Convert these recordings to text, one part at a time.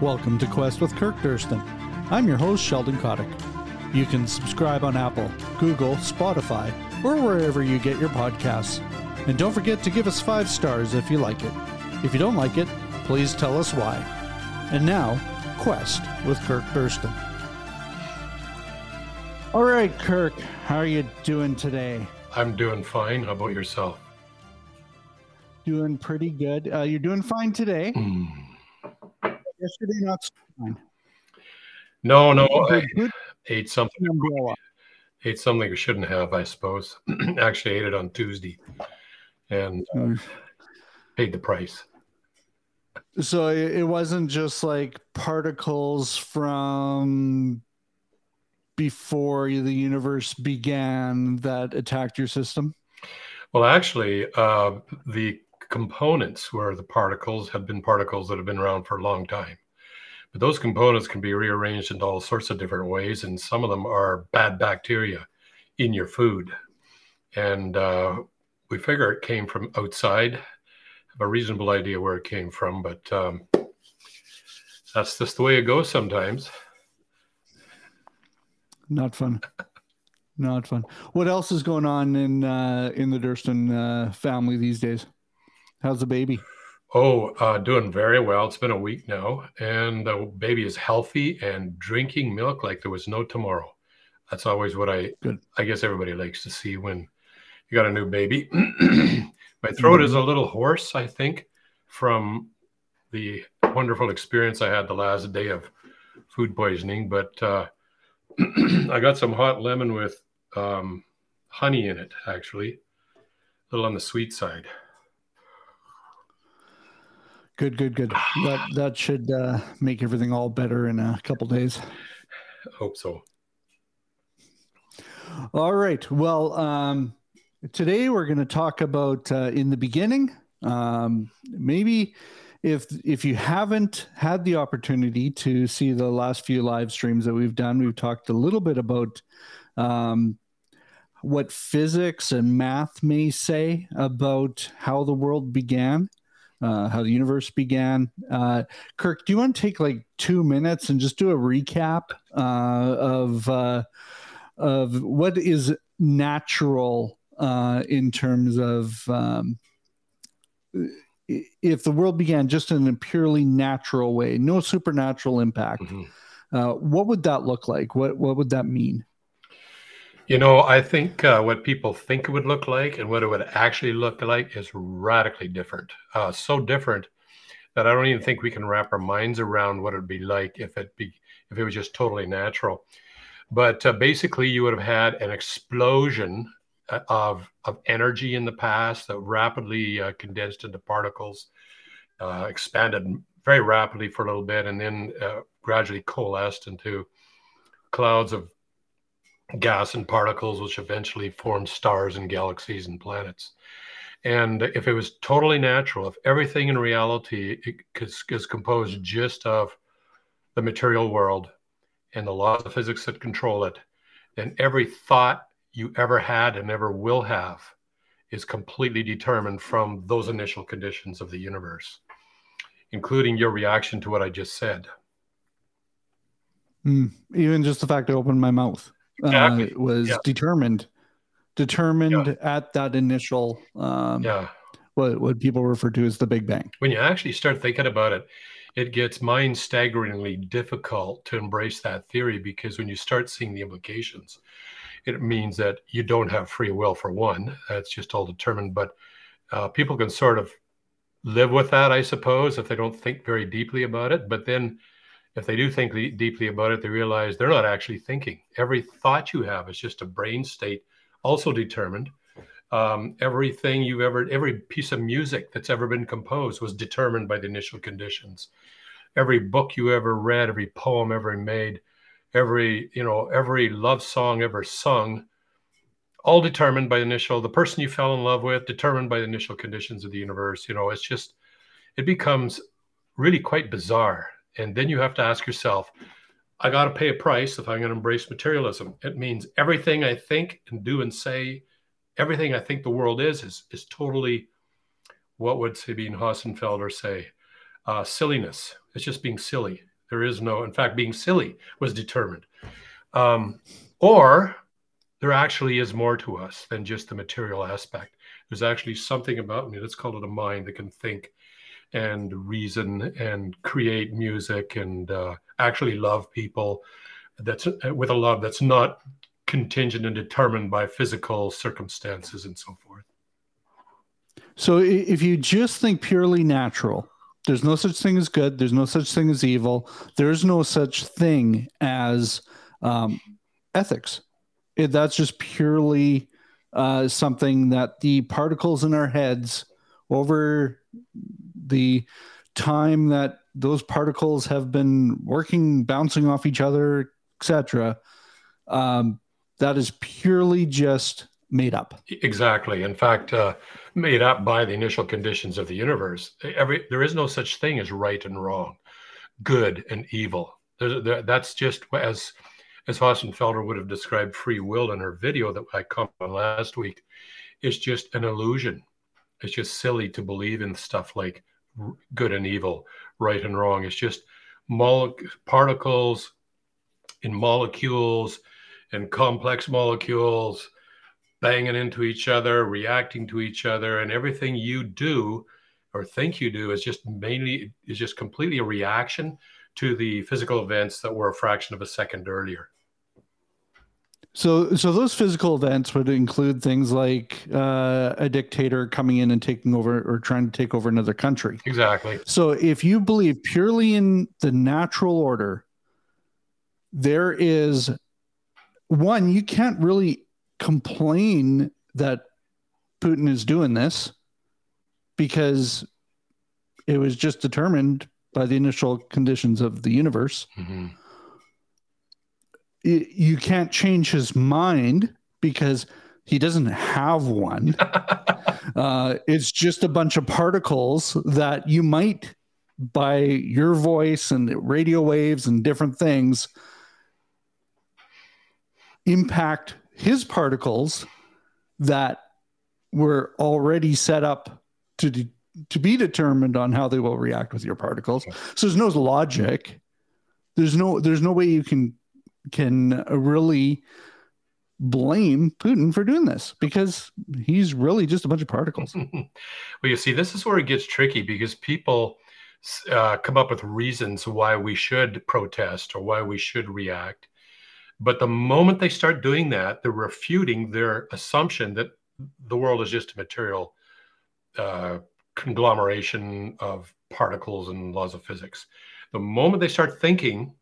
Welcome to Quest with Kirk Durston. I'm your host, Sheldon Kotick. You can subscribe on Apple, Google, Spotify, or wherever you get your podcasts. And don't forget to give us 5 stars if you like it. If you don't like it, please tell us why. And now, Quest with Kirk Durston. All right, Kirk, how are you doing today? I'm doing fine. How about yourself? Doing pretty good. You're doing fine today. Yesterday, not so fine. No. I ate something I shouldn't have, I suppose. Actually, ate it on Tuesday and paid the price. So it wasn't just like particles from before the universe began that attacked your system? Well, actually, the components were the particles, had been particles that have been around for a long time. But those components can be rearranged in all sorts of different ways, and some of them are bad bacteria in your food. And we figure it came from outside. I have a reasonable idea where it came from, but that's just the way it goes sometimes. Not fun. What else is going on in the Durston family these days? How's the baby? Doing very well. It's been a week now, and the baby is healthy and drinking milk like there was no tomorrow. That's always what I guess everybody likes to see when you got a new baby. My throat is a little hoarse, I think, from the wonderful experience I had the last day of food poisoning, but I got some hot lemon with honey in it, actually, a little on the sweet side. Good. That should make everything all better in a couple days. Hope so. All right. Well, today we're going to talk about in the beginning. Maybe if you haven't had the opportunity to see the last few live streams that we've done, we've talked a little bit about what physics and math may say about how the world began, how the universe began. Kirk, do you want to take like 2 minutes and just do a recap of what is natural in terms of if the world began just in a purely natural way, no supernatural impact, what would that look like? What would that mean? You know, I think what people think it would look like and what it would actually look like is radically different. So different that I don't even think we can wrap our minds around what it would be like if it was just totally natural. But basically, you would have had an explosion of energy in the past that rapidly condensed into particles, expanded very rapidly for a little bit, and then gradually coalesced into clouds of gas and particles, which eventually formed stars and galaxies and planets. And if it was totally natural, if everything in reality is composed just of the material world and the laws of physics that control it, then every thought you ever had and ever will have is completely determined from those initial conditions of the universe, including your reaction to what I just said. Even just the fact I opened my mouth was determined at that initial, what people refer to as the Big Bang. When you actually start thinking about it, it gets mind-staggeringly difficult to embrace that theory, because when you start seeing the implications, it means that you don't have free will, for one. That's just all determined. But people can sort of live with that, I suppose, if they don't think very deeply about it. But then if they do think deeply about it, they realize they're not actually thinking. Every thought you have is just a brain state, also determined. Everything every piece of music that's ever been composed was determined by the initial conditions. Every book you ever read, every poem ever made, every love song ever sung, all determined by the person you fell in love with, determined by the initial conditions of the universe. You know, it's just, it becomes really quite bizarre. And then you have to ask yourself, I got to pay a price if I'm going to embrace materialism. It means everything I think and do and say, everything I think the world is totally, what would Sabine Hossenfelder say, silliness. It's just being silly. There is no, in fact, being silly was determined. Or there actually is more to us than just the material aspect. There's actually something about me, let's call it a mind, that can think and reason and create music and actually love people, that's with a love that's not contingent and determined by physical circumstances and so forth. So if you just think purely natural, there's no such thing as good. There's no such thing as evil. There's no such thing as ethics. That's just purely something that the particles in our heads over the time that those particles have been working, bouncing off each other, etc. That is purely just made up. Exactly. In fact, made up by the initial conditions of the universe. There is no such thing as right and wrong, good and evil. That's just as Hossenfelder would have described free will in her video that I commented on last week. It's just an illusion. It's just silly to believe in stuff like good and evil, right and wrong. It's just particles in molecules and complex molecules banging into each other, reacting to each other, and everything you do or think you do is just completely a reaction to the physical events that were a fraction of a second earlier. So those physical events would include things like a dictator coming in and taking over or trying to take over another country. Exactly. So if you believe purely in the natural order, there is one, you can't really complain that Putin is doing this because it was just determined by the initial conditions of the universe. Mm-hmm. You can't change his mind because he doesn't have one. It's just a bunch of particles that you might, by your voice and radio waves and different things, impact his particles that were already set up to be determined on how they will react with your particles. So there's no logic. There's no way you can really blame Putin for doing this because he's really just a bunch of particles. Well, you see, this is where it gets tricky because people come up with reasons why we should protest or why we should react. But the moment they start doing that, they're refuting their assumption that the world is just a material conglomeration of particles and laws of physics. The moment they start thinking,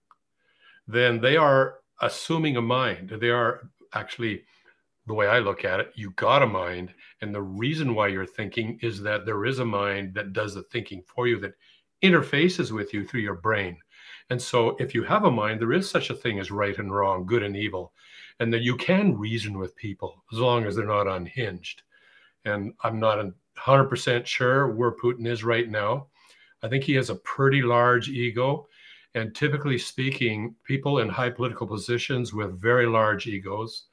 then they are assuming a mind. They are actually, the way I look at it, you got a mind. And the reason why you're thinking is that there is a mind that does the thinking for you, that interfaces with you through your brain. And so if you have a mind, there is such a thing as right and wrong, good and evil, and that you can reason with people as long as they're not unhinged. And I'm not 100% sure where Putin is right now. I think he has a pretty large ego. And typically speaking, people in high political positions with very large egos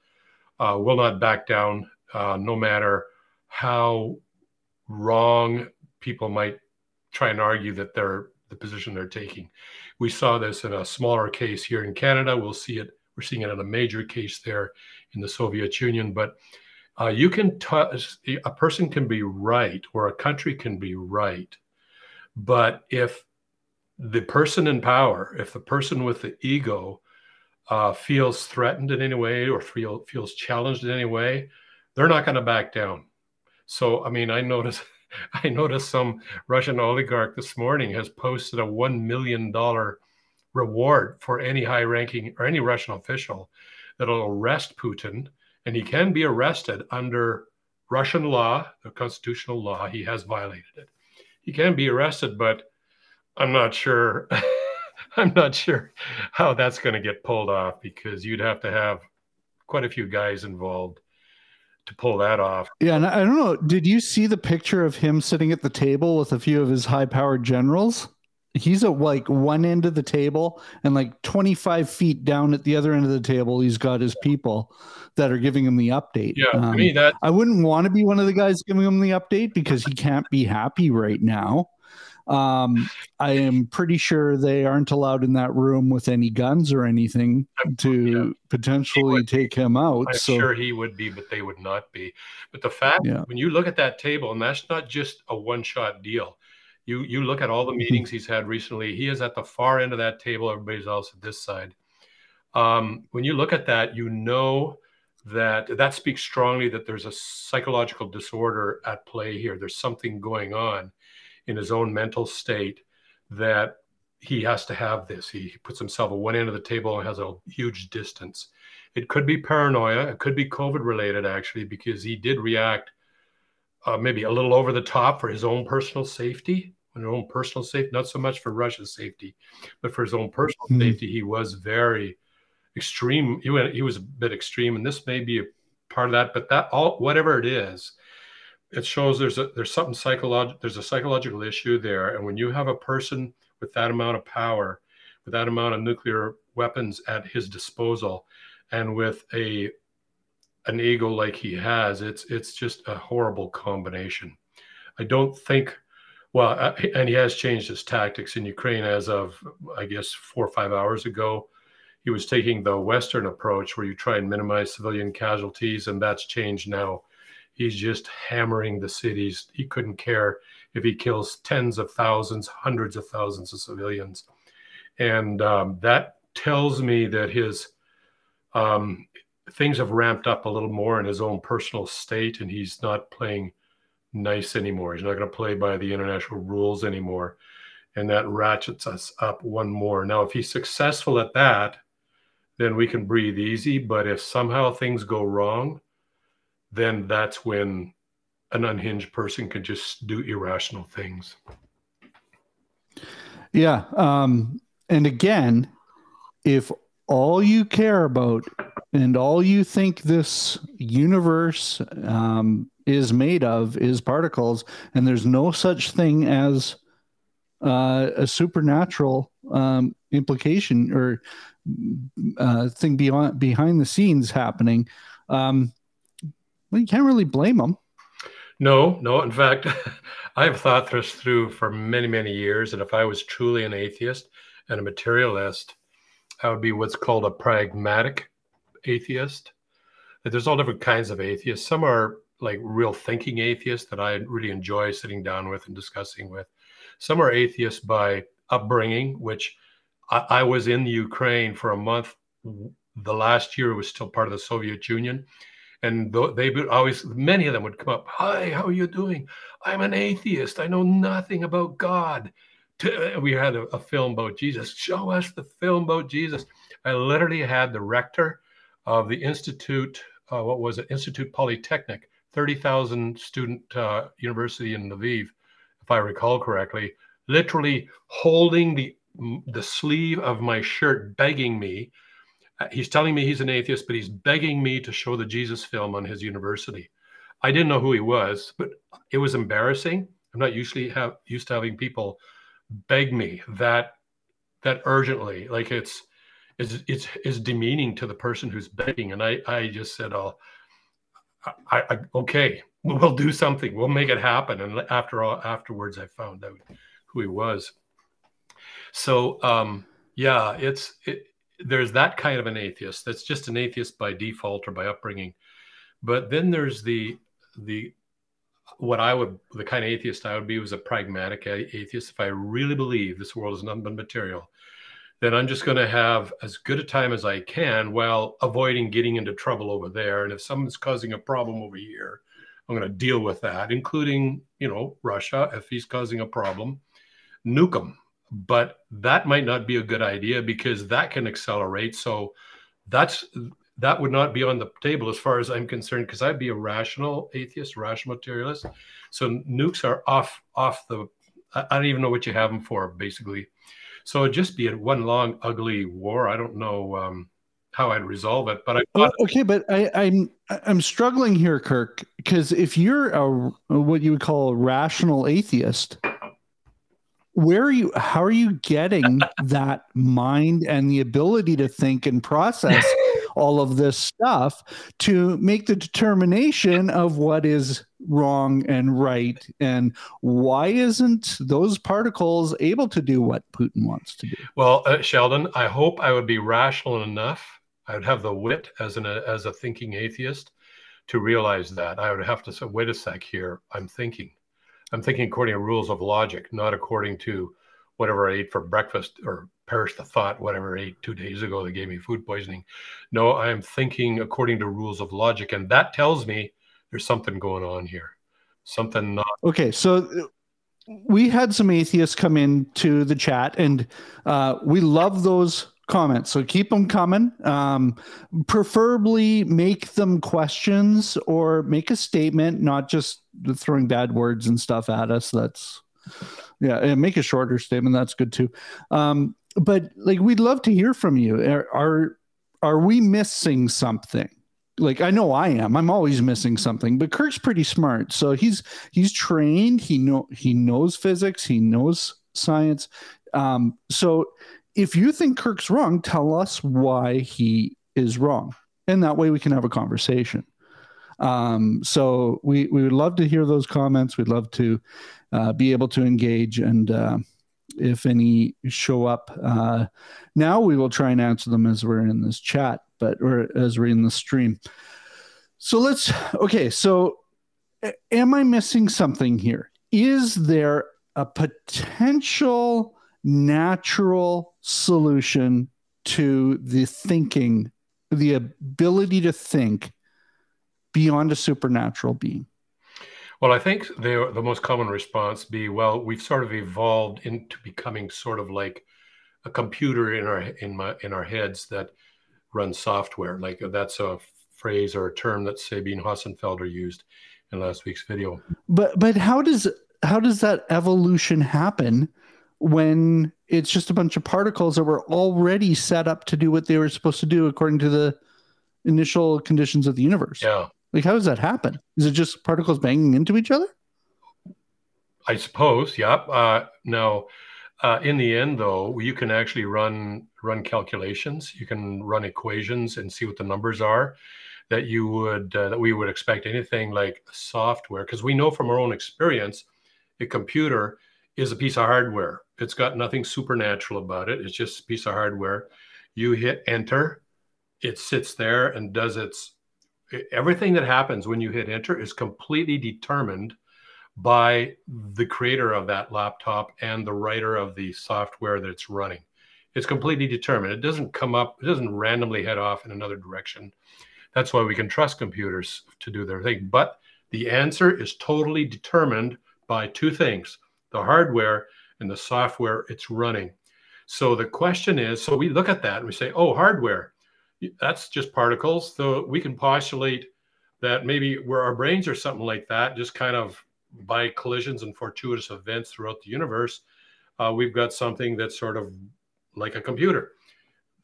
will not back down, no matter how wrong people might try and argue that they're the position they're taking. We saw this in a smaller case here in Canada. We're seeing it in a major case there in the Soviet Union. But a person can be right or a country can be right. But if the person in power, if the person with the ego feels threatened in any way or feels challenged in any way, they're not going to back down. So, I mean, I noticed some Russian oligarch this morning has posted a $1 million reward for any high-ranking or any Russian official that'll arrest Putin. And he can be arrested under Russian law, the constitutional law. He has violated it. He can be arrested, but I'm not sure how that's going to get pulled off because you'd have to have quite a few guys involved to pull that off. Yeah, and I don't know. Did you see the picture of him sitting at the table with a few of his high-powered generals? He's at like one end of the table and like 25 feet down at the other end of the table, he's got his people that are giving him the update. Yeah, I mean, I wouldn't want to be one of the guys giving him the update because he can't be happy right now. I am pretty sure they aren't allowed in that room with any guns or anything to potentially take him out. I'm sure he would be, but they would not be. But the fact, when you look at that table, and that's not just a one-shot deal. You look at all the meetings he's had recently. He is at the far end of that table. Everybody's else at this side. When you look at that, you know that speaks strongly that there's a psychological disorder at play here. There's something going on in his own mental state that he has to have this. He puts himself at one end of the table and has a huge distance. It could be paranoia. It could be COVID related, actually, because he did react maybe a little over the top for his own personal safety, not so much for Russia's safety, but for his own personal safety, he was very extreme. He was a bit extreme, and this may be a part of that, but whatever it is, it shows there's a psychological issue there. And when you have a person with that amount of power, with that amount of nuclear weapons at his disposal, and with an ego like he has, it's just a horrible combination. I don't think, and he has changed his tactics in Ukraine as of, I guess, 4 or 5 hours ago. He was taking the Western approach where you try and minimize civilian casualties, and that's changed now. He's just hammering the cities. He couldn't care if he kills tens of thousands, hundreds of thousands of civilians. And that tells me that his things have ramped up a little more in his own personal state, and he's not playing nice anymore. He's not going to play by the international rules anymore. And that ratchets us up one more. Now, if he's successful at that, then we can breathe easy. But if somehow things go wrong, then that's when an unhinged person can just do irrational things. Yeah. And again, if all you care about and all you think this universe is made of is particles, and there's no such thing as a supernatural implication or thing behind the scenes happening, well, you can't really blame them. No. In fact, I've thought this through for many, many years. And if I was truly an atheist and a materialist, I would be what's called a pragmatic atheist. There's all different kinds of atheists. Some are like real thinking atheists that I really enjoy sitting down with and discussing with. Some are atheists by upbringing, which I was in the Ukraine for a month. The last year was still part of the Soviet Union. And they would many of them would come up, "Hi, how are you doing? I'm an atheist. I know nothing about God." We had a film about Jesus. "Show us the film about Jesus." I literally had the rector of the Institute Polytechnic, 30,000 student university in Lviv, if I recall correctly, literally holding the sleeve of my shirt, begging me. He's telling me he's an atheist, but he's begging me to show the Jesus film on his university. I didn't know who he was, but it was embarrassing. I'm not used to having people beg me that urgently. Like it's demeaning to the person who's begging. And I just said, okay, we'll do something. We'll make it happen. And afterwards, I found out who he was. So there's that kind of an atheist that's just an atheist by default or by upbringing. But then there's the kind of atheist I would be was a pragmatic atheist. If I really believe this world is nothing but material, then I'm just going to have as good a time as I can while avoiding getting into trouble over there. And if someone's causing a problem over here, I'm going to deal with that, including, Russia. If he's causing a problem, nuke him. But that might not be a good idea because that can accelerate. So that would not be on the table as far as I'm concerned, because I'd be a rational atheist, rational materialist. So nukes are off the, I don't even know what you have them for, basically. So it'd just be one long, ugly war. I don't know how I'd resolve it, but I thought... Okay, but I'm struggling here, Kirk, because if you're what you would call a rational atheist... how are you getting that mind and the ability to think and process all of this stuff to make the determination of what is wrong and right, and why isn't those particles able to do what Putin wants to do? Well, Sheldon, I hope I would be rational enough. I would have the wit as a thinking atheist to realize that. I would have to say, wait a sec here, I'm thinking according to rules of logic, not according to whatever I ate for breakfast, or perish the thought, whatever I ate 2 days ago that gave me food poisoning. No, I'm thinking according to rules of logic, and that tells me there's something going on here, something not. Okay, so we had some atheists come into the chat, and we love those comments, so keep them coming. Preferably make them questions or make a statement, not just throwing bad words and stuff at us. That's, yeah, and make a shorter statement. That's good too. But like, we'd love to hear from you. Are we missing something? Like, I know I am. I'm always missing something. But Kirk's pretty smart, so he's trained. He knows physics. He knows science. So if you think Kirk's wrong, tell us why he is wrong, and that way we can have a conversation. So we would love to hear those comments. We'd love to be able to engage, and if any show up now, we will try and answer them as we're in this chat, or as we're in the stream. So so am I missing something here? Is there a potential natural solution to the thinking, the ability to think beyond a supernatural being? Well, I think the most common response be, well, we've sort of evolved into becoming sort of like a computer in our heads that runs software. Like, that's a phrase or a term that Sabine Hossenfelder used in last week's video. But how does that evolution happen when it's just a bunch of particles that were already set up to do what they were supposed to do according to the initial conditions of the universe? Yeah. Like, how does that happen? Is it just particles banging into each other? I suppose, yeah. No. In the end, though, you can actually run calculations. You can run equations and see what the numbers are that you would that we would expect anything like software. Because we know from our own experience, a computer is a piece of hardware. It's got nothing supernatural about it. It's just a piece of hardware. You hit enter. It sits there and does its... Everything that happens when you hit enter is completely determined by the creator of that laptop and the writer of the software that it's running. It's completely determined. It doesn't come up. It doesn't randomly head off in another direction. That's why we can trust computers to do their thing. But the answer is totally determined by two things: the hardware and the software it's running. So the question is, so we look at that and we say, oh, hardware, that's just particles. So we can postulate that maybe where our brains or something like that, just kind of by collisions and fortuitous events throughout the universe, we've got something that's sort of like a computer.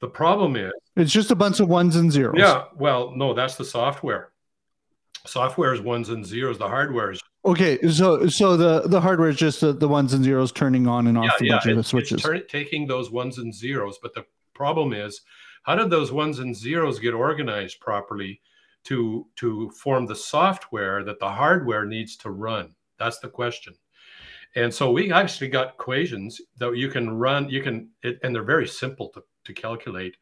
The problem is... It's just a bunch of ones and zeros. Yeah, well, no, that's the software. Software is ones and zeros. The hardware is... Okay, so the hardware is just the ones and zeros turning on and off bunch of the switches. It's taking those ones and zeros, but the problem is, how did those ones and zeros get organized properly to form the software that the hardware needs to run? That's the question. And so we actually got equations that you can run. And they're very simple to calculate.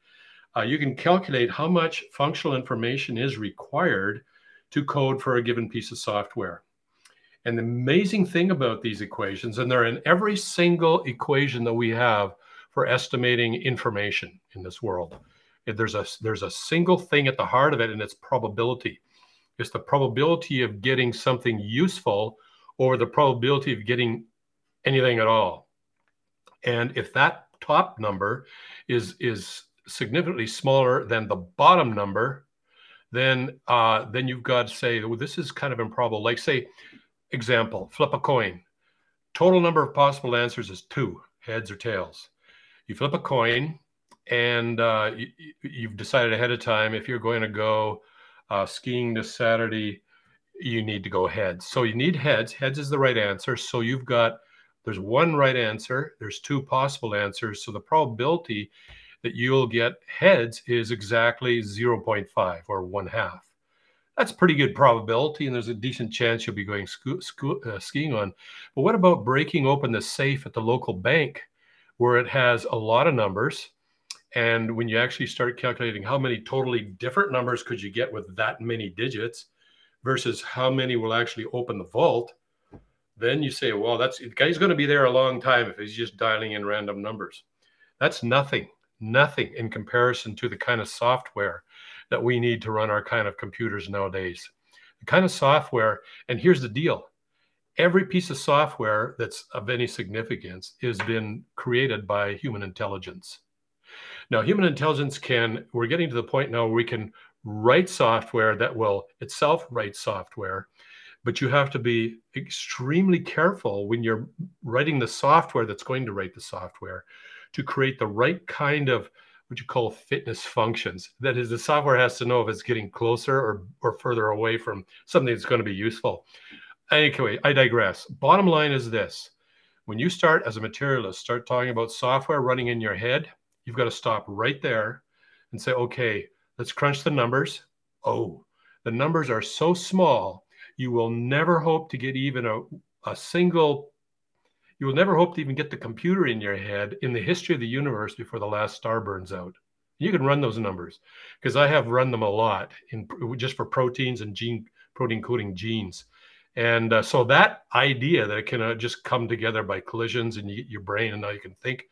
You can calculate how much functional information is required to code for a given piece of software. And the amazing thing about these equations, and they're in every single equation that we have for estimating information in this world. There's a single thing at the heart of it, and it's probability. It's the probability of getting something useful over the probability of getting anything at all. And if that top number is significantly smaller than the bottom number, then you've got to say, well, this is kind of improbable. Like, say, example, flip a coin. Total number of possible answers is 2, heads or tails. You flip a coin, and you've decided ahead of time if you're going to go skiing this Saturday, you need to go heads. So you need heads. Heads is the right answer. So there's one right answer. There's 2 possible answers. So the probability that you'll get heads is exactly 0.5 or 1/2. That's a pretty good probability, and there's a decent chance you'll be going skiing on. But what about breaking open the safe at the local bank where it has a lot of numbers? And when you actually start calculating how many totally different numbers could you get with that many digits versus how many will actually open the vault, then you say, well, that's the guy's going to be there a long time if he's just dialing in random numbers. That's nothing in comparison to the kind of software that we need to run our kind of computers nowadays. The kind of software, and here's the deal, every piece of software that's of any significance has been created by human intelligence. Now, human intelligence we're getting to the point now where we can write software that will itself write software, but you have to be extremely careful when you're writing the software that's going to write the software to create the right kind of what you call fitness functions. That is, the software has to know if it's getting closer or further away from something that's going to be useful. Anyway, I digress. Bottom line is this. When you start as a materialist, start talking about software running in your head, you've got to stop right there and say, okay, let's crunch the numbers. Oh, the numbers are so small, you will never hope to even get the computer in your head in the history of the universe before the last star burns out. You can run those numbers because I have run them a lot just for proteins and protein coding genes. And so that idea that it can just come together by collisions and you get your brain and now you can think,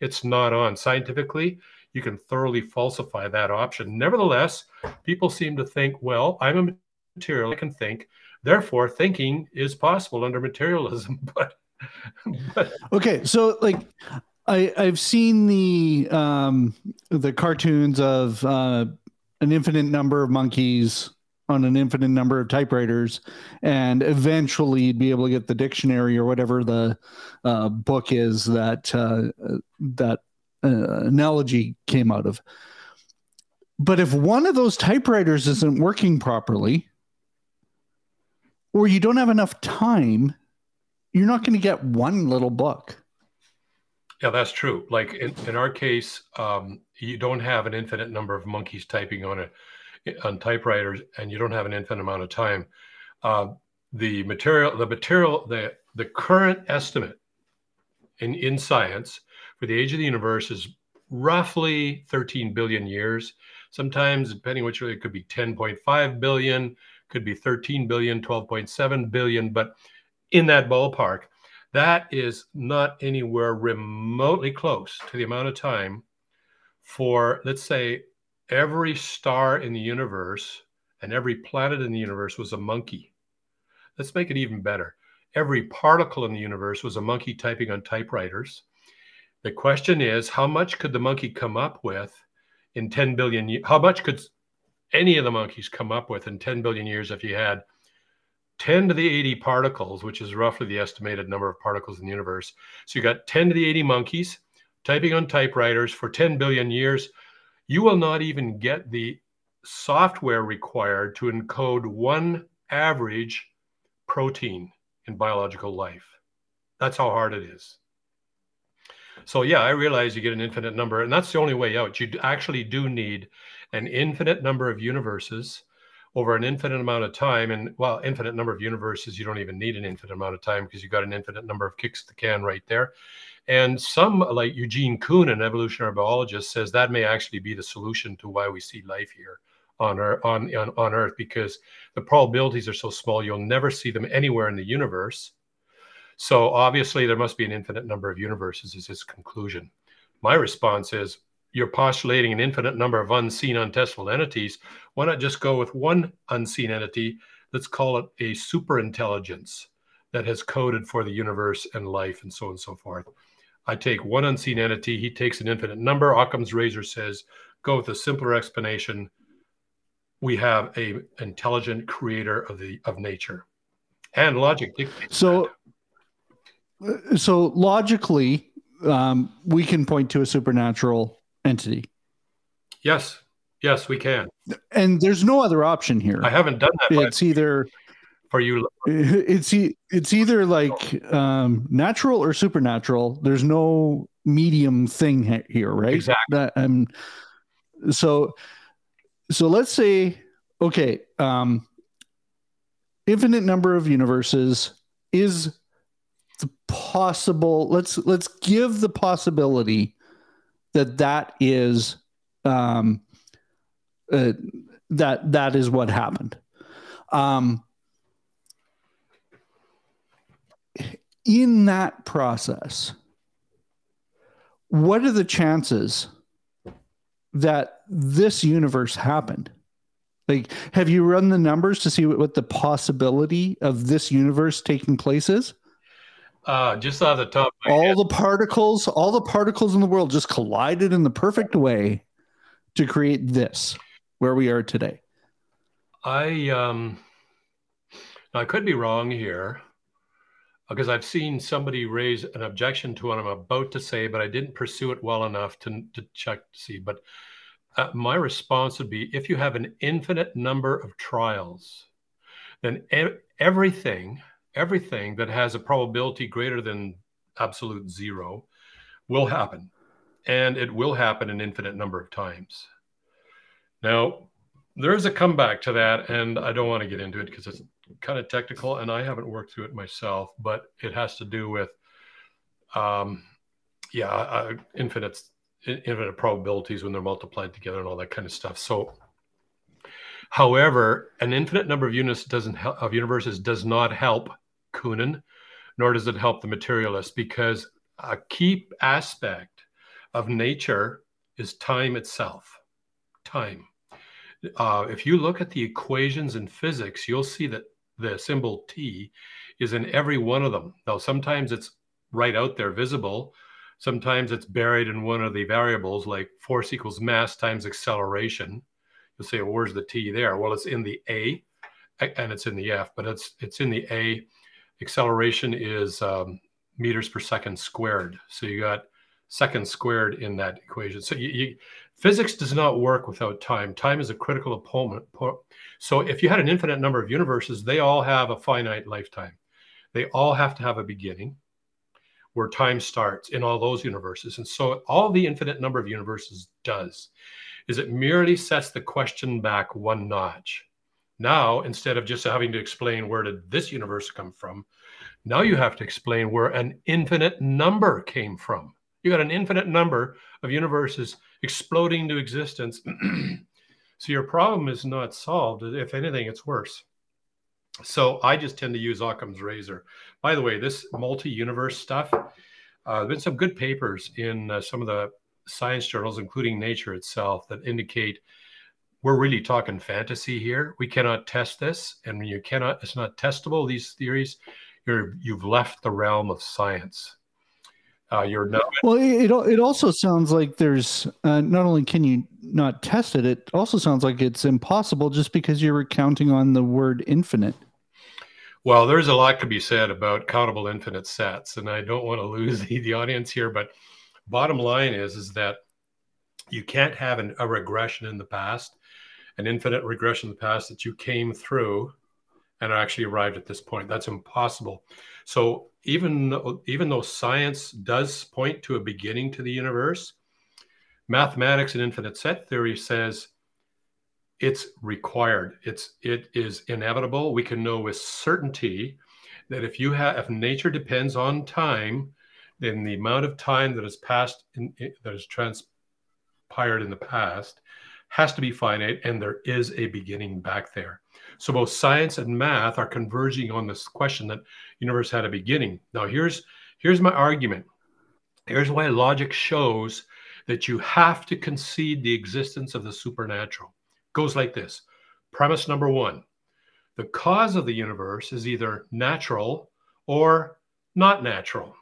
it's not on. Scientifically, you can thoroughly falsify that option. Nevertheless, people seem to think, well, I'm a material, I can think, therefore thinking is possible under materialism. But okay, so like I've seen the cartoons of an infinite number of monkeys on an infinite number of typewriters, and eventually you'd be able to get the dictionary or whatever the book is that analogy came out of. But if one of those typewriters isn't working properly, or you don't have enough time, you're not going to get one little book. Yeah, that's true. Like in our case, you don't have an infinite number of monkeys typing on typewriters, and you don't have an infinite amount of time. The current estimate in science for the age of the universe is roughly 13 billion years. Sometimes, depending which way, it could be 10.5 billion, could be 13 billion, 12.7 billion, but in that ballpark, that is not anywhere remotely close to the amount of time for, let's say, every star in the universe and every planet in the universe was a monkey. Let's make it even better. Every particle in the universe was a monkey typing on typewriters. The question is, how much could the monkey come up with in 10 billion years? How much could any of the monkeys come up with in 10 billion years if you had 10 to the 80 particles, which is roughly the estimated number of particles in the universe? So you got 10 to the 80 monkeys typing on typewriters for 10 billion years. You will not even get the software required to encode one average protein in biological life. That's how hard it is. So yeah, I realize you get an infinite number, and that's the only way out. You actually do need an infinite number of universes over an infinite amount of time. And well, infinite number of universes, you don't even need an infinite amount of time because you got an infinite number of kicks to the can right there. And some, like Eugene Kuhn, an evolutionary biologist, says that may actually be the solution to why we see life here on Earth, because the probabilities are so small, you'll never see them anywhere in the universe. So obviously there must be an infinite number of universes, is his conclusion. My response is, you're postulating an infinite number of unseen, untestable entities. Why not just go with one unseen entity? Let's call it a superintelligence that has coded for the universe and life and so on and so forth. I take one unseen entity. He takes an infinite number. Occam's razor says, go with a simpler explanation. We have an intelligent creator of nature. And logic dictates that. So logically, we can point to a supernatural entity. Yes, we can. And there's no other option here. I haven't done that. It's either for you. It's either like natural or supernatural. There's no medium thing here, right? Exactly. So let's say, okay, infinite number of universes is the possible. Let's give the possibility that is that is what happened. In that process, what are the chances that this universe happened? Like, have you run the numbers to see what the possibility of this universe taking place is? Just off the top of my head. All the particles in the world just collided in the perfect way to create this, where we are today. I could be wrong here, because I've seen somebody raise an objection to what I'm about to say, but I didn't pursue it well enough to check to see. But my response would be, if you have an infinite number of trials, then everything that has a probability greater than absolute zero will happen. And it will happen an infinite number of times. Now, there is a comeback to that, and I don't want to get into it because it's kind of technical, and I haven't worked through it myself, but it has to do with, infinite probabilities when they're multiplied together and all that kind of stuff. So, however, an infinite number of units of universes does not help Kuhn, nor does it help the materialist, because a key aspect of nature is time itself. Time. If you look at the equations in physics, you'll see that the symbol T is in every one of them. Now, sometimes it's right out there visible. Sometimes it's buried in one of the variables, like force equals mass times acceleration. You'll say, well, where's the T there? Well, it's in the A and it's in the F, but it's in the A. Acceleration is meters per second squared. So you got second squared in that equation. So physics does not work without time. Time is a critical opponent. So if you had an infinite number of universes, they all have a finite lifetime. They all have to have a beginning where time starts in all those universes. And so all the infinite number of universes does is it merely sets the question back one notch. Now, instead of just having to explain where did this universe come from, now you have to explain where an infinite number came from. You got an infinite number of universes exploding into existence. So your problem is not solved. If anything, it's worse. So I just tend to use Occam's razor. By the way, this multi-universe stuff, there's been some good papers in some of the science journals, including Nature itself, that indicate we're really talking fantasy here. We cannot test this. And when you cannot, it's not testable, these theories, you've left the realm of science. Well, it also sounds like there's not only can you not test it, it also sounds like it's impossible just because you're counting on the word infinite. Well, there's a lot to be said about countable infinite sets, and I don't want to lose the audience here, but bottom line is that you can't have a regression in the past, an infinite regression in the past that you came through and actually arrived at this point. That's impossible. So even though science does point to a beginning to the universe, mathematics and infinite set theory says it's required. It is inevitable. We can know with certainty that if nature depends on time, then the amount of time that has passed that has transpired in the past has to be finite, and there is a beginning back there. So both science and math are converging on this question that universe had a beginning. Now, here's my argument. Here's why logic shows that you have to concede the existence of the supernatural. It goes like this. Premise number one, the cause of the universe is either natural or not natural.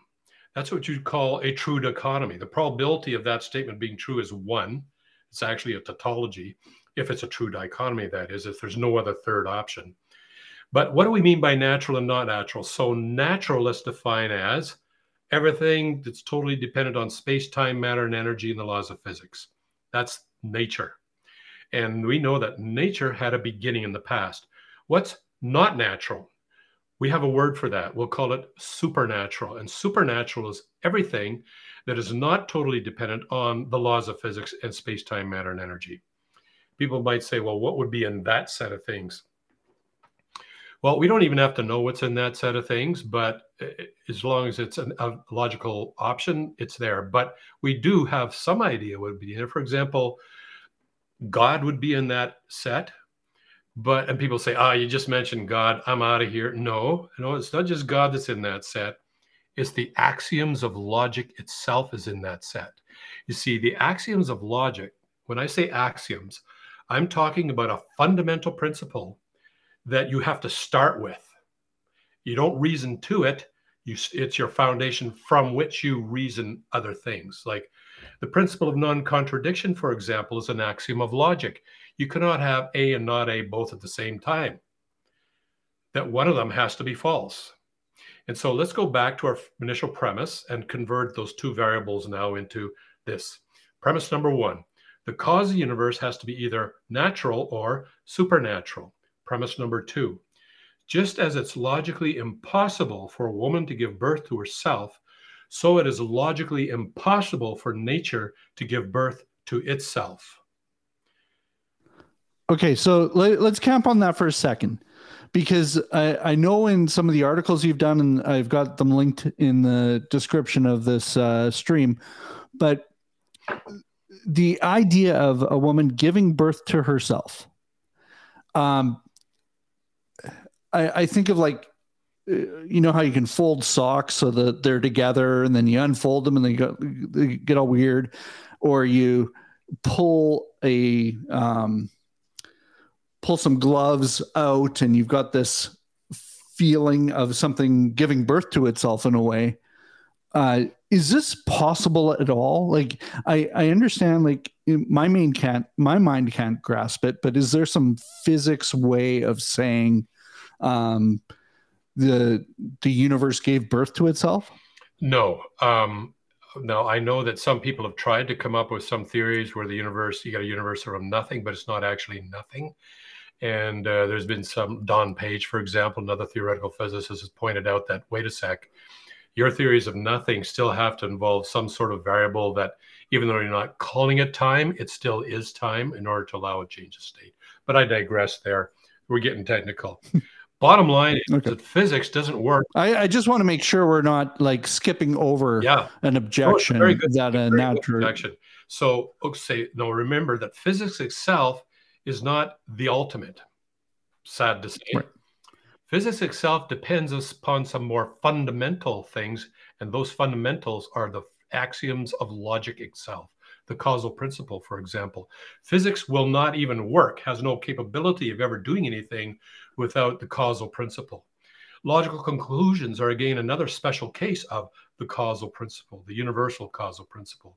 That's what you'd call a true dichotomy. The probability of that statement being true is one. It's actually a tautology. If it's a true dichotomy, that is, if there's no other third option. But what do we mean by natural and not natural? So natural, let's define as everything that's totally dependent on space, time, matter, and energy and the laws of physics. That's nature. And we know that nature had a beginning in the past. What's not natural? We have a word for that. We'll call it supernatural. And supernatural is everything that is not totally dependent on the laws of physics and space, time, matter, and energy. People might say, well, what would be in that set of things? Well, we don't even have to know what's in that set of things, but as long as it's a logical option, it's there. But we do have some idea what would be in there. For example, God would be in that set. And people say, you just mentioned God, I'm out of here. No, it's not just God that's in that set. It's the axioms of logic itself is in that set. You see, the axioms of logic, when I say axioms, I'm talking about a fundamental principle that you have to start with. You don't reason to it. It's your foundation from which you reason other things. Like the principle of non-contradiction, for example, is an axiom of logic. You cannot have A and not A both at the same time. That one of them has to be false. And so let's go back to our initial premise and convert those two variables now into this. Premise number one, the cause of the universe has to be either natural or supernatural. Premise number two, just as it's logically impossible for a woman to give birth to herself, so it is logically impossible for nature to give birth to itself. Okay, so let's camp on that for a second, because I know in some of the articles you've done, and I've got them linked in the description of this stream, but the idea of a woman giving birth to herself, I think of like, you know how you can fold socks so that they're together and then you unfold them and they get all weird, or you pull some gloves out and you've got this feeling of something giving birth to itself in a way. Is this possible at all? Like, I understand, like my mind can't grasp it, but is there some physics way of saying the universe gave birth to itself? No. Now, I know that some people have tried to come up with some theories where you got a universe from nothing, but it's not actually nothing. And there's been some, Don Page, for example, another theoretical physicist, has pointed out that, wait a sec, your theories of nothing still have to involve some sort of variable that, even though you're not calling it time, it still is time in order to allow a change of state. But I digress there. We're getting technical. Bottom line is that physics doesn't work. I just want to make sure we're not like skipping over an objection. Very good. That a natural objection. So, remember that physics itself is not the ultimate, sad to say. Right. Physics itself depends upon some more fundamental things, and those fundamentals are the axioms of logic itself, the causal principle, for example. Physics will not even work, has no capability of ever doing anything without the causal principle. Logical conclusions are, again, another special case of the causal principle, the universal causal principle.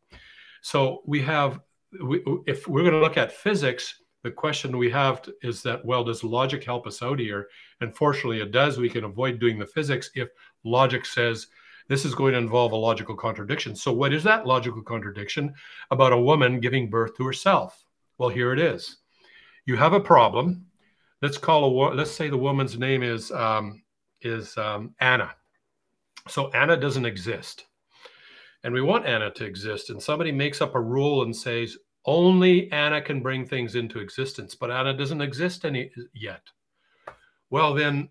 So if we're going to look at physics, the question we have is that, well, does logic help us out here? And fortunately, it does. We can avoid doing the physics if logic says this is going to involve a logical contradiction. So what is that logical contradiction about a woman giving birth to herself? Well, here it is. You have a problem. Let's say the woman's name is Anna. So Anna doesn't exist, and we want Anna to exist. And somebody makes up a rule and says, only Anna can bring things into existence, but Anna doesn't exist yet. Well, then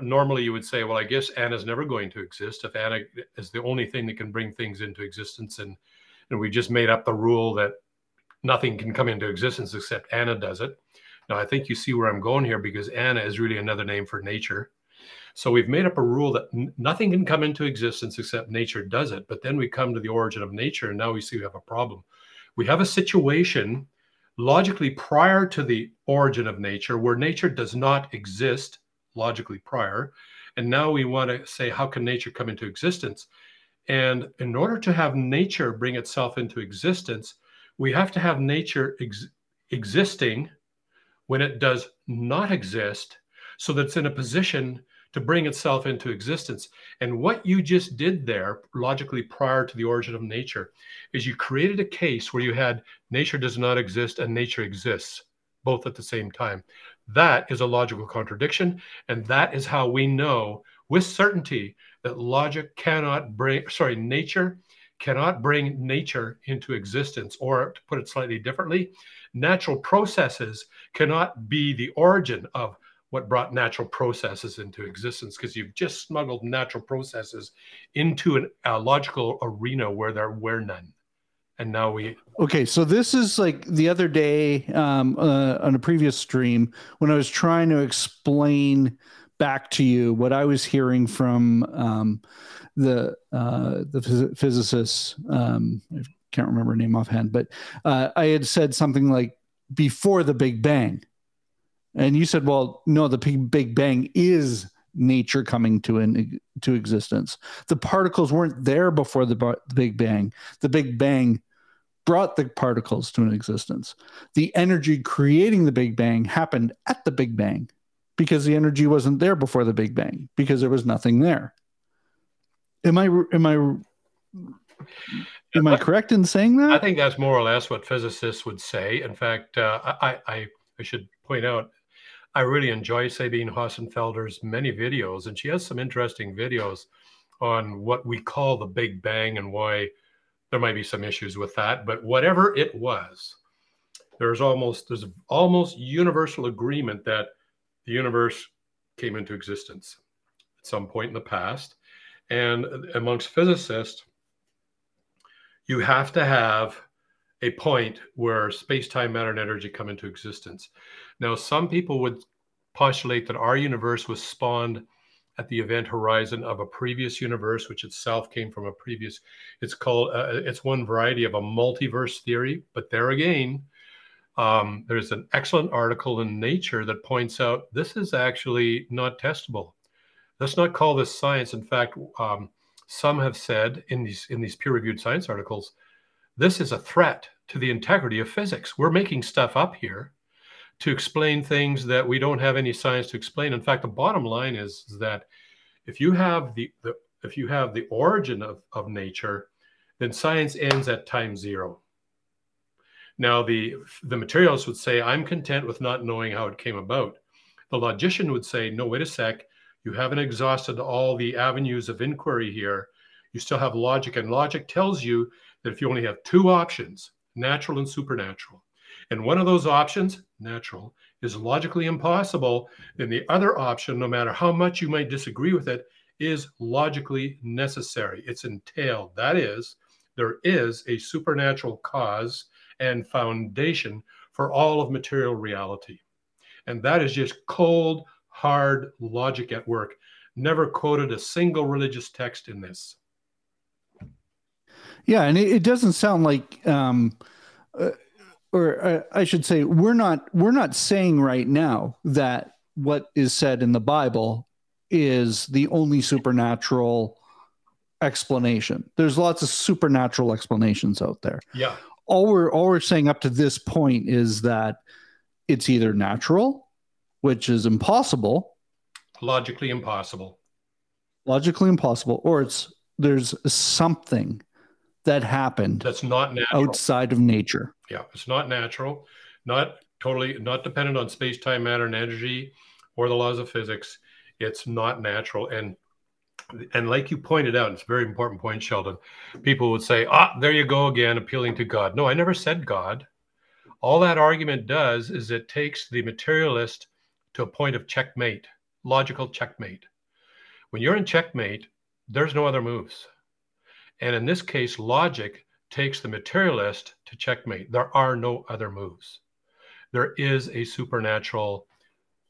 normally you would say, well, I guess Anna's never going to exist if Anna is the only thing that can bring things into existence. And we just made up the rule that nothing can come into existence except Anna does it. Now, I think you see where I'm going here, because Anna is really another name for nature. So we've made up a rule that nothing can come into existence except nature does it. But then we come to the origin of nature, and now we see we have a problem. We have a situation logically prior to the origin of nature where nature does not exist logically prior. And now we want to say, how can nature come into existence? And in order to have nature bring itself into existence, we have to have nature existing when it does not exist, so that it's in a position to bring itself into existence. And what you just did there, logically prior to the origin of nature, is you created a case where you had nature does not exist and nature exists. both at the same time. That is a logical contradiction, and that is how we know with certainty that logic cannot bring, nature cannot bring nature into existence, or to put it slightly differently, natural processes cannot be the origin of what brought natural processes into existence, because you've just smuggled natural processes into a logical arena where there were none. And now we... Okay, so this is like the other day on a previous stream when I was trying to explain back to you what I was hearing from the physicists. I can't remember her name offhand, but I had said something like before the Big Bang. And you said, well, no, the Big Bang is nature coming to existence. The particles weren't there before the Big Bang. The Big Bang brought the particles to an existence. The energy creating the Big Bang happened at the Big Bang because the energy wasn't there before the Big Bang because there was nothing there. Am I correct in saying that? I think that's more or less what physicists would say. In fact, I should point out, I really enjoy Sabine Hossenfelder's many videos, and she has some interesting videos on what we call the Big Bang and why there might be some issues with that. But whatever it was, there's almost universal agreement that the universe came into existence at some point in the past. And amongst physicists, you have to have a point where space, time, matter, and energy come into existence. Now, some people would postulate that our universe was spawned at the event horizon of a previous universe, which itself came from a previous, it's one variety of a multiverse theory. But there again, there's an excellent article in Nature that points out this is actually not testable. Let's not call this science. In fact, some have said in these peer-reviewed science articles, this is a threat to the integrity of physics. We're making stuff up here to explain things that we don't have any science to explain. In fact, the bottom line is that if you have the origin of nature, then science ends at time zero. Now, the materialists would say, I'm content with not knowing how it came about. The logician would say, no, wait a sec. You haven't exhausted all the avenues of inquiry here. You still have logic, and logic tells you that if you only have two options, natural and supernatural, and one of those options, natural, is logically impossible, then the other option, no matter how much you might disagree with it, is logically necessary. It's entailed. That is, there is a supernatural cause and foundation for all of material reality. And that is just cold, hard logic at work. Never quoted a single religious text in this. Yeah, and it doesn't sound like, I should say, we're not saying right now that what is said in the Bible is the only supernatural explanation. There's lots of supernatural explanations out there. Yeah. All we're saying up to this point is that it's either natural, which is impossible, logically impossible, or there's something that happened that's not natural, outside of nature. Yeah, it's not natural, not dependent on space, time, matter, and energy, or the laws of physics. It's not natural, and like you pointed out, it's a very important point, Sheldon. People would say, there you go again, appealing to God. No, I never said God. All that argument does is it takes the materialist to a point of checkmate, logical checkmate. When you're in checkmate, there's no other moves. And in this case, logic takes the materialist to checkmate. There are no other moves. There is a supernatural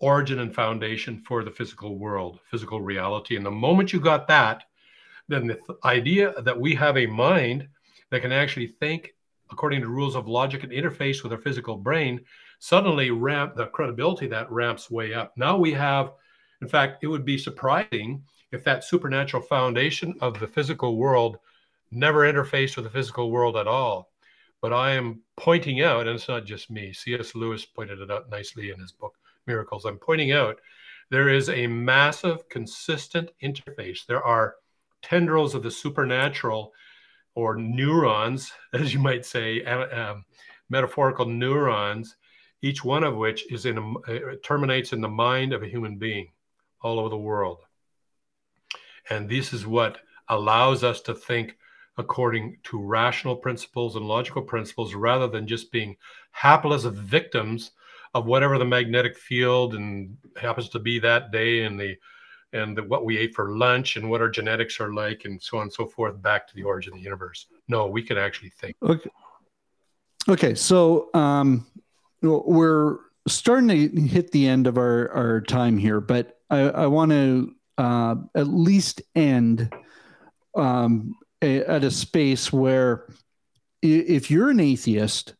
origin and foundation for the physical world, physical reality. And the moment you got that, then the idea that we have a mind that can actually think according to rules of logic and interface with our physical brain, suddenly the credibility of that ramps way up. Now we have, in fact, it would be surprising if that supernatural foundation of the physical world never interfaced with the physical world at all. But I am pointing out, and it's not just me, C.S. Lewis pointed it out nicely in his book, Miracles. I'm pointing out there is a massive, consistent interface. There are tendrils of the supernatural, or neurons, as you might say, metaphorical neurons each one of which is terminates in the mind of a human being all over the world. And this is what allows us to think according to rational principles and logical principles, rather than just being hapless victims of whatever the magnetic field and happens to be that day, and what we ate for lunch and what our genetics are like, and so on and so forth, back to the origin of the universe. No, we can actually think. Okay. So we're starting to hit the end of our time here, but I want to at least end at a space where, if you're an atheist,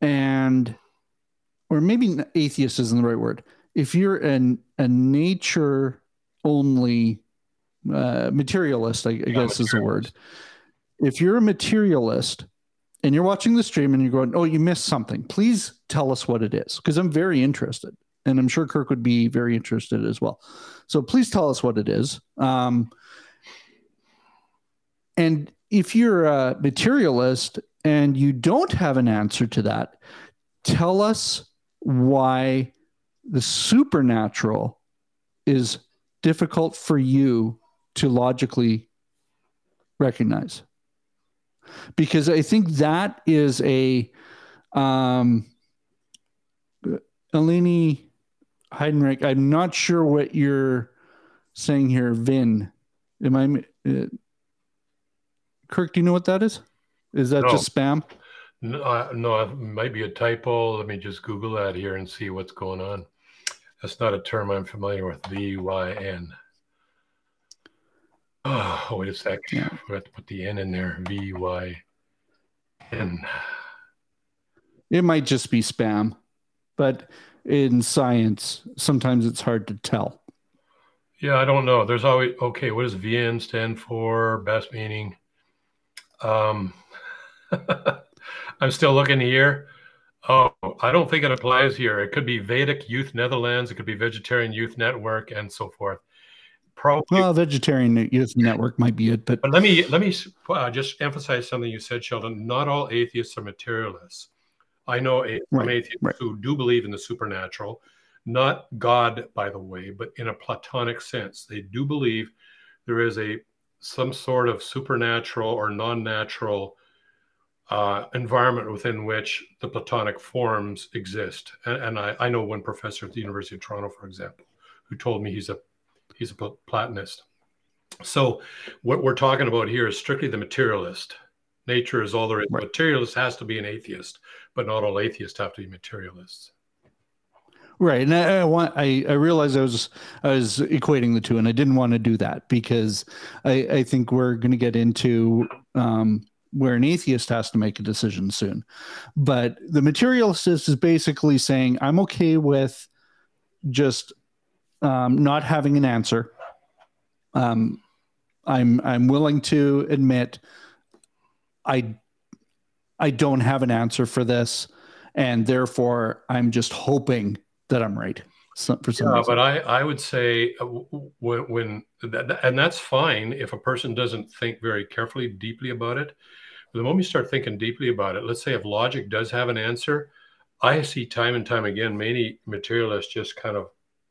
or maybe atheist isn't the right word, if you're a nature only materialist, I guess is the word. If you're a materialist and you're watching the stream and you're going, "Oh, you missed something," please tell us what it is, because I'm very interested, and I'm sure Kirk would be very interested as well. So please tell us what it is. And if you're a materialist and you don't have an answer to that, tell us why the supernatural is difficult for you to logically recognize. Because I think that is a Eleni Heidenreich, I'm not sure what you're saying here, Vin. Am I... Kirk, do you know what that is? Is that just spam? No, it might be a typo. Let me just Google that here and see what's going on. That's not a term I'm familiar with. VYN. Oh, wait a sec. Yeah. I forgot to put the N in there. VYN. It might just be spam, but in science, sometimes it's hard to tell. Yeah, I don't know. There's always, okay, what does VN stand for? Best meaning. I'm still looking here. Oh, I don't think it applies here. It could be Vedic Youth Netherlands. It could be Vegetarian Youth Network, and so forth. Probably. Well, Vegetarian Youth Network might be it, but let me just emphasize something you said, Sheldon. Not all atheists are materialists. I know atheists who do believe in the supernatural, not God, by the way, but in a Platonic sense. They do believe there is some sort of supernatural or non-natural environment within which the Platonic forms exist. And I know one professor at the University of Toronto, for example, who told me he's a Platonist. So what we're talking about here is strictly the materialist. Nature is all there is. Right. Materialist has to be an atheist, but not all atheists have to be materialists. Right, and I realized I was equating the two, and I didn't want to do that, because I think we're going to get into where an atheist has to make a decision soon. But the materialist is basically saying, I'm okay with just not having an answer. I'm willing to admit I don't have an answer for this, and therefore I'm just hoping that I'm right. But I would say when that's fine if a person doesn't think very carefully, deeply about it. But the moment you start thinking deeply about it, let's say if logic does have an answer, I see time and time again, many materialists just kind of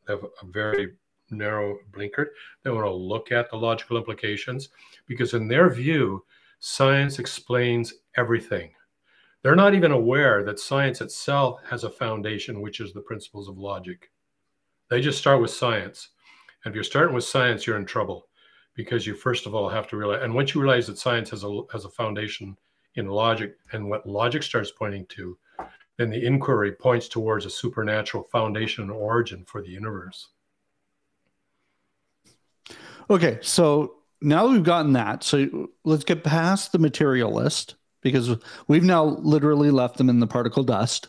have a very narrow blinker. They want to look at the logical implications, because in their view, science explains everything. They're not even aware that science itself has a foundation, which is the principles of logic. They just start with science. And if you're starting with science, you're in trouble, because you first of all have to realize, and once you realize that science has a foundation in logic and what logic starts pointing to, then the inquiry points towards a supernatural foundation and origin for the universe. Okay, so now that we've gotten that, so let's get past the materialist, because we've now literally left them in the particle dust.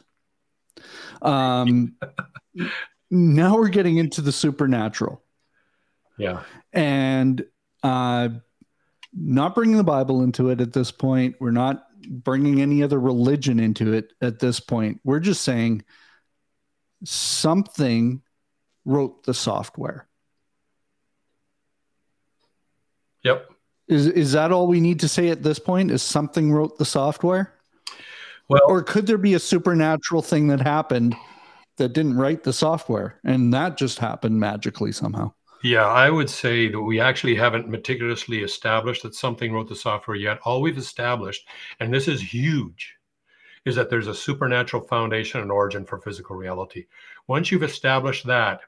Now we're getting into the supernatural. Yeah. And not bringing the Bible into it at this point. We're not bringing any other religion into it at this point. We're just saying something wrote the software. Yep. Is that all we need to say at this point? Is something wrote the software? Well, or could there be a supernatural thing that happened that didn't write the software and that just happened magically somehow? Yeah, I would say that we actually haven't meticulously established that something wrote the software yet. All we've established, and this is huge, is that there's a supernatural foundation and origin for physical reality. Once you've established that,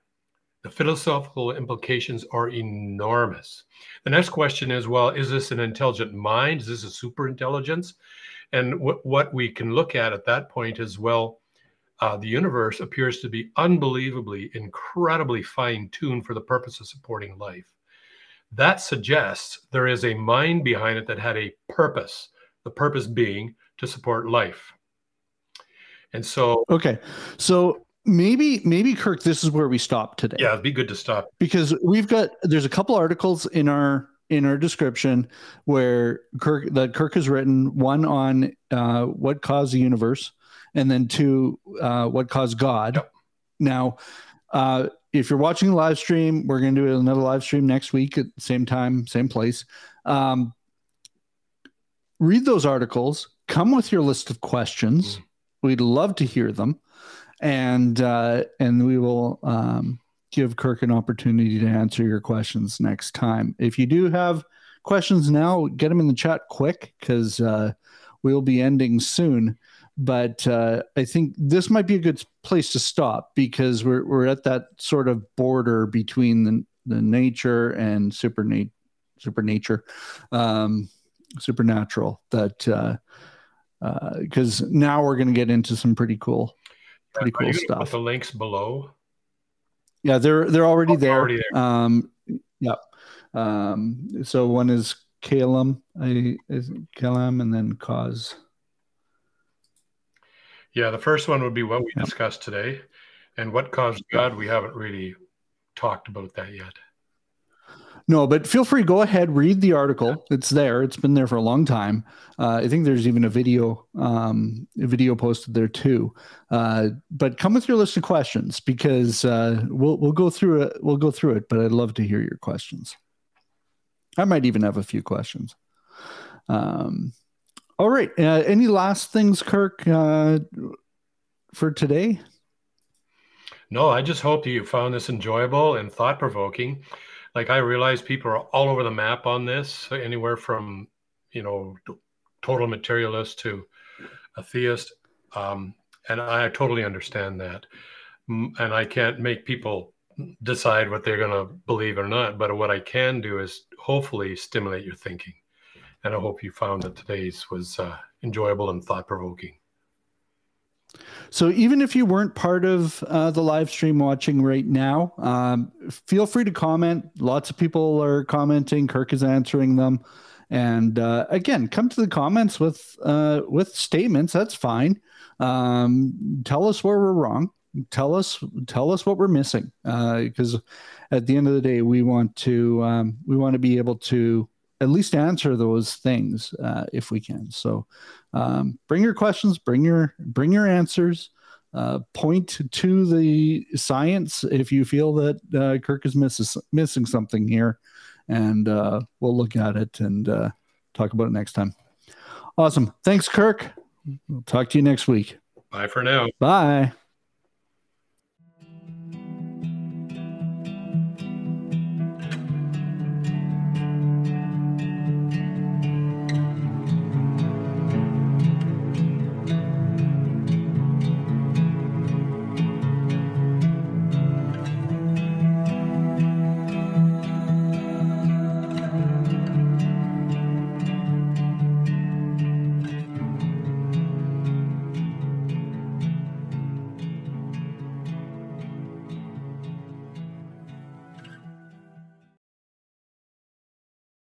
the philosophical implications are enormous. The next question is, well, is this an intelligent mind? Is this a super intelligence? And what we can look at that point is, well, the universe appears to be unbelievably, incredibly fine-tuned for the purpose of supporting life. That suggests there is a mind behind it that had a purpose, the purpose being to support life. And so... Okay. So maybe Kirk, this is where we stop today. Yeah, it'd be good to stop. Because there's a couple articles in our description where Kirk has written, one on what caused the universe, and then two, what caused God. Yep. Now, if you're watching the live stream, we're going to do another live stream next week at the same time, same place. Read those articles. Come with your list of questions. Mm. We'd love to hear them. And we will give Kirk an opportunity to answer your questions next time. If you do have questions now, get them in the chat quick because we'll be ending soon. But I think this might be a good place to stop because we're at that sort of border between the nature and supernatural. That because now we're going to get into some pretty cool stuff. Put the links below. Yeah, they're already there. Already there. Yeah. So one is Kalem, and then cause. Yeah, the first one would be what we discussed today, and what caused God. We haven't really talked about that yet. No, but feel free. Go ahead, read the article. Yeah. It's there. It's been there for a long time. I think there's even a video posted there too. But come with your list of questions because we'll go through it. But I'd love to hear your questions. I might even have a few questions. All right. Any last things, Kirk, for today? No, I just hope that you found this enjoyable and thought-provoking. Like, I realize people are all over the map on this, anywhere from, total materialist to atheist. And I totally understand that. And I can't make people decide what they're going to believe or not. But what I can do is hopefully stimulate your thinking. And I hope you found that today's was enjoyable and thought-provoking. So even if you weren't part of the live stream watching right now, feel free to comment. Lots of people are commenting. Kirk is answering them. And again, come to the comments with statements. That's fine. Tell us where we're wrong. Tell us what we're missing. Because at the end of the day, we want to be able to at least answer those things if we can. So bring your questions, bring your answers, point to the science if you feel that Kirk is missing something here, and we'll look at it and talk about it next time. Awesome. Thanks, Kirk. We'll talk to you next week. Bye for now. Bye.